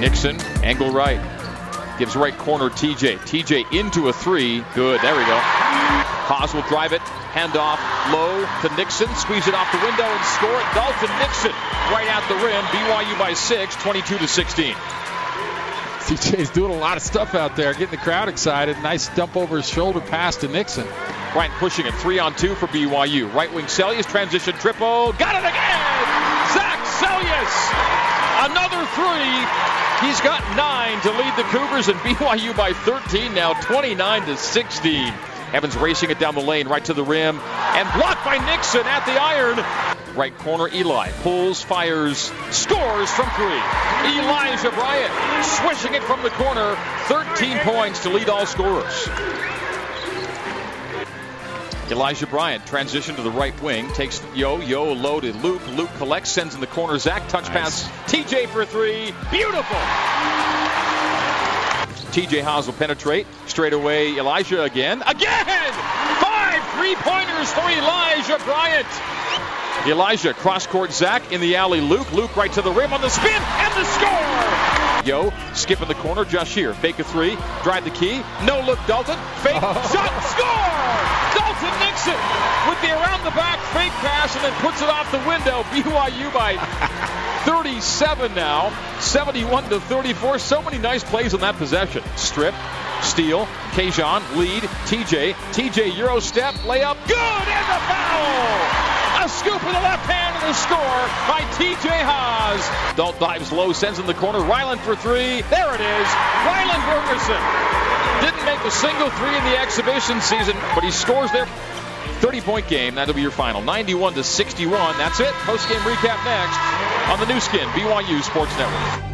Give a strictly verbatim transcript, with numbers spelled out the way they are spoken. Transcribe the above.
Nixon, angle right. Gives right corner T J. T J into a three. Good, there we go. Haws will drive it. Handoff low to Nixon. Squeeze it off the window and score it. Dalton Nixon right out the rim. B Y U by six, twenty-two to sixteen. T J's doing a lot of stuff out there, getting the crowd excited. Nice dump over his shoulder pass to Nixon. Bryant pushing it. Three on two for B Y U. Right wing Seljaas, transition triple. Got it again! Zach Seljaas! Another three. He's got nine to lead the Cougars, and B Y U by thirteen now, twenty-nine to sixteen. Evans racing it down the lane, right to the rim, and blocked by Nixon at the iron. Right corner, Eli pulls, fires, scores from three. Elijah Bryant swishing it from the corner, thirteen points to lead all scorers. Elijah Bryant, transition to the right wing, takes Yo, Yo low to Luke, Luke collects, sends in the corner, Zach, touch nice. Pass, T J for three, beautiful! T J Haws will penetrate. Straight away, Elijah again. Again! Five three-pointers for Elijah Bryant. Elijah, cross-court Zach in the alley. Luke, Luke right to the rim on the spin, and the score! Yo, skip in the corner, Josh here. Fake a three, drive the key. No look, Dalton. Fake, shot, score! Dalton Nixon with the around-the-back fake pass, and then puts it off the window. B Y U by... thirty-seven now, seventy-one to thirty-four. So many nice plays on that possession. Strip, steal, Kajon, lead, T J. T J Euro step, layup, good, and the foul! A scoop with the left hand and a score by T J Haws. Dalt dives low, sends in the corner, Ryland for three. There it is, Ryland Wilkerson. Didn't make a single three in the exhibition season, but he scores there. thirty-point game, that'll be your final. ninety-one to sixty-one, that's it. Post-game recap next on the new skin, B Y U Sports Network.